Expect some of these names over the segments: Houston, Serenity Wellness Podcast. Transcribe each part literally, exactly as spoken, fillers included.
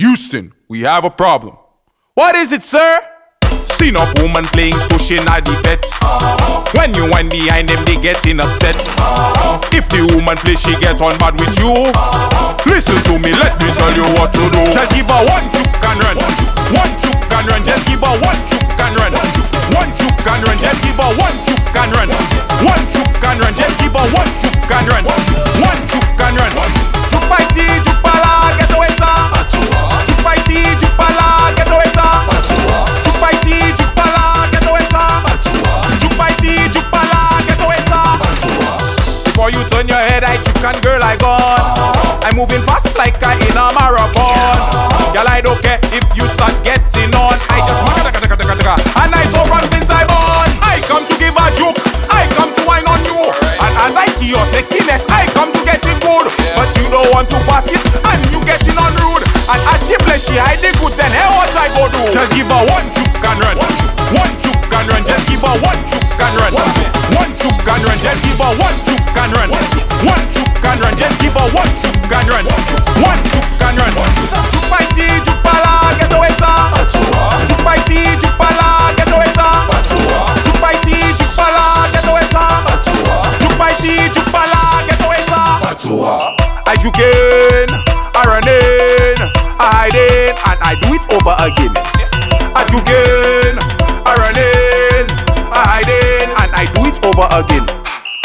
Houston, we have a problem. What is it, sir? Seen a woman playing squash in a defect. When you wind behind them, they getting upset. If the woman play, she get on bad with you. Listen to me, let me tell you what to do. Just give her one chook and run. One chook and run. Just give her one chook and run. One chook and run. Just give her one chook and run. One chook and run. Just give her one chook and run. One chook and run. Jupaisi, jupala, get away, sir. Jupaisi, jupala, get away, sir. Before you turn your head, I kick and girl I gone. I'm moving fast like I in a marathon. Girl, I don't care if you start getting on. I just and I so run since I'm on. I come to give a joke, I come to whine on you. And as I see your sexiness, I come to get it good. But you don't want to pass it, and you getting on rude. And as she plays, she hide the goods, and hey, what I go do? Just give her one chook and run. One chook and run. Just give her one chook and run. One chook and run. Just give her one chook and run. One chook and run. Just give her one chook and run. One chook and run. Jupaisi, jupala, get away, sir. Jupaisi, jupala, get away, sir. Jupaisi, jupala, get away, sir. Jupaisi, jupala, get away, sir. I juke in, I run in, I hide in, and I do it over again. I juke in, I run in, I hide in, and I do it over again.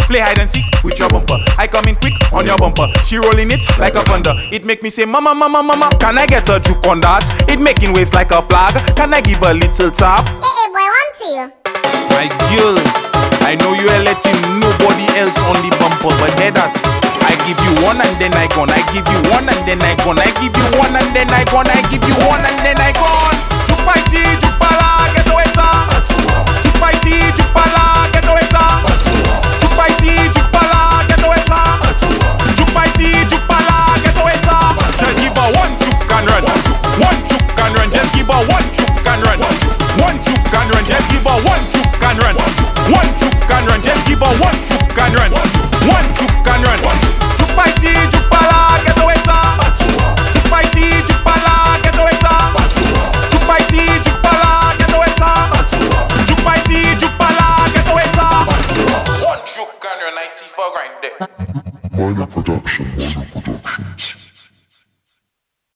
Play hide and seek with your bumper. I come in quick on your bumper. She rolling it like a thunder. It make me say, mama, mama, mama. Can I get a juke on that? It making waves like a flag. Can I give a little tap? Hey, hey, boy, I'm to you. My girl, I know you ain't letting nobody else on the bumper, but hear that. I give you one and then I gone. I give you one and then I gone. I give you one and then I gone. I give you one and then I gone. Jupaisi, jupala, get away, sir. Jupaisi, jupala, get away, sir.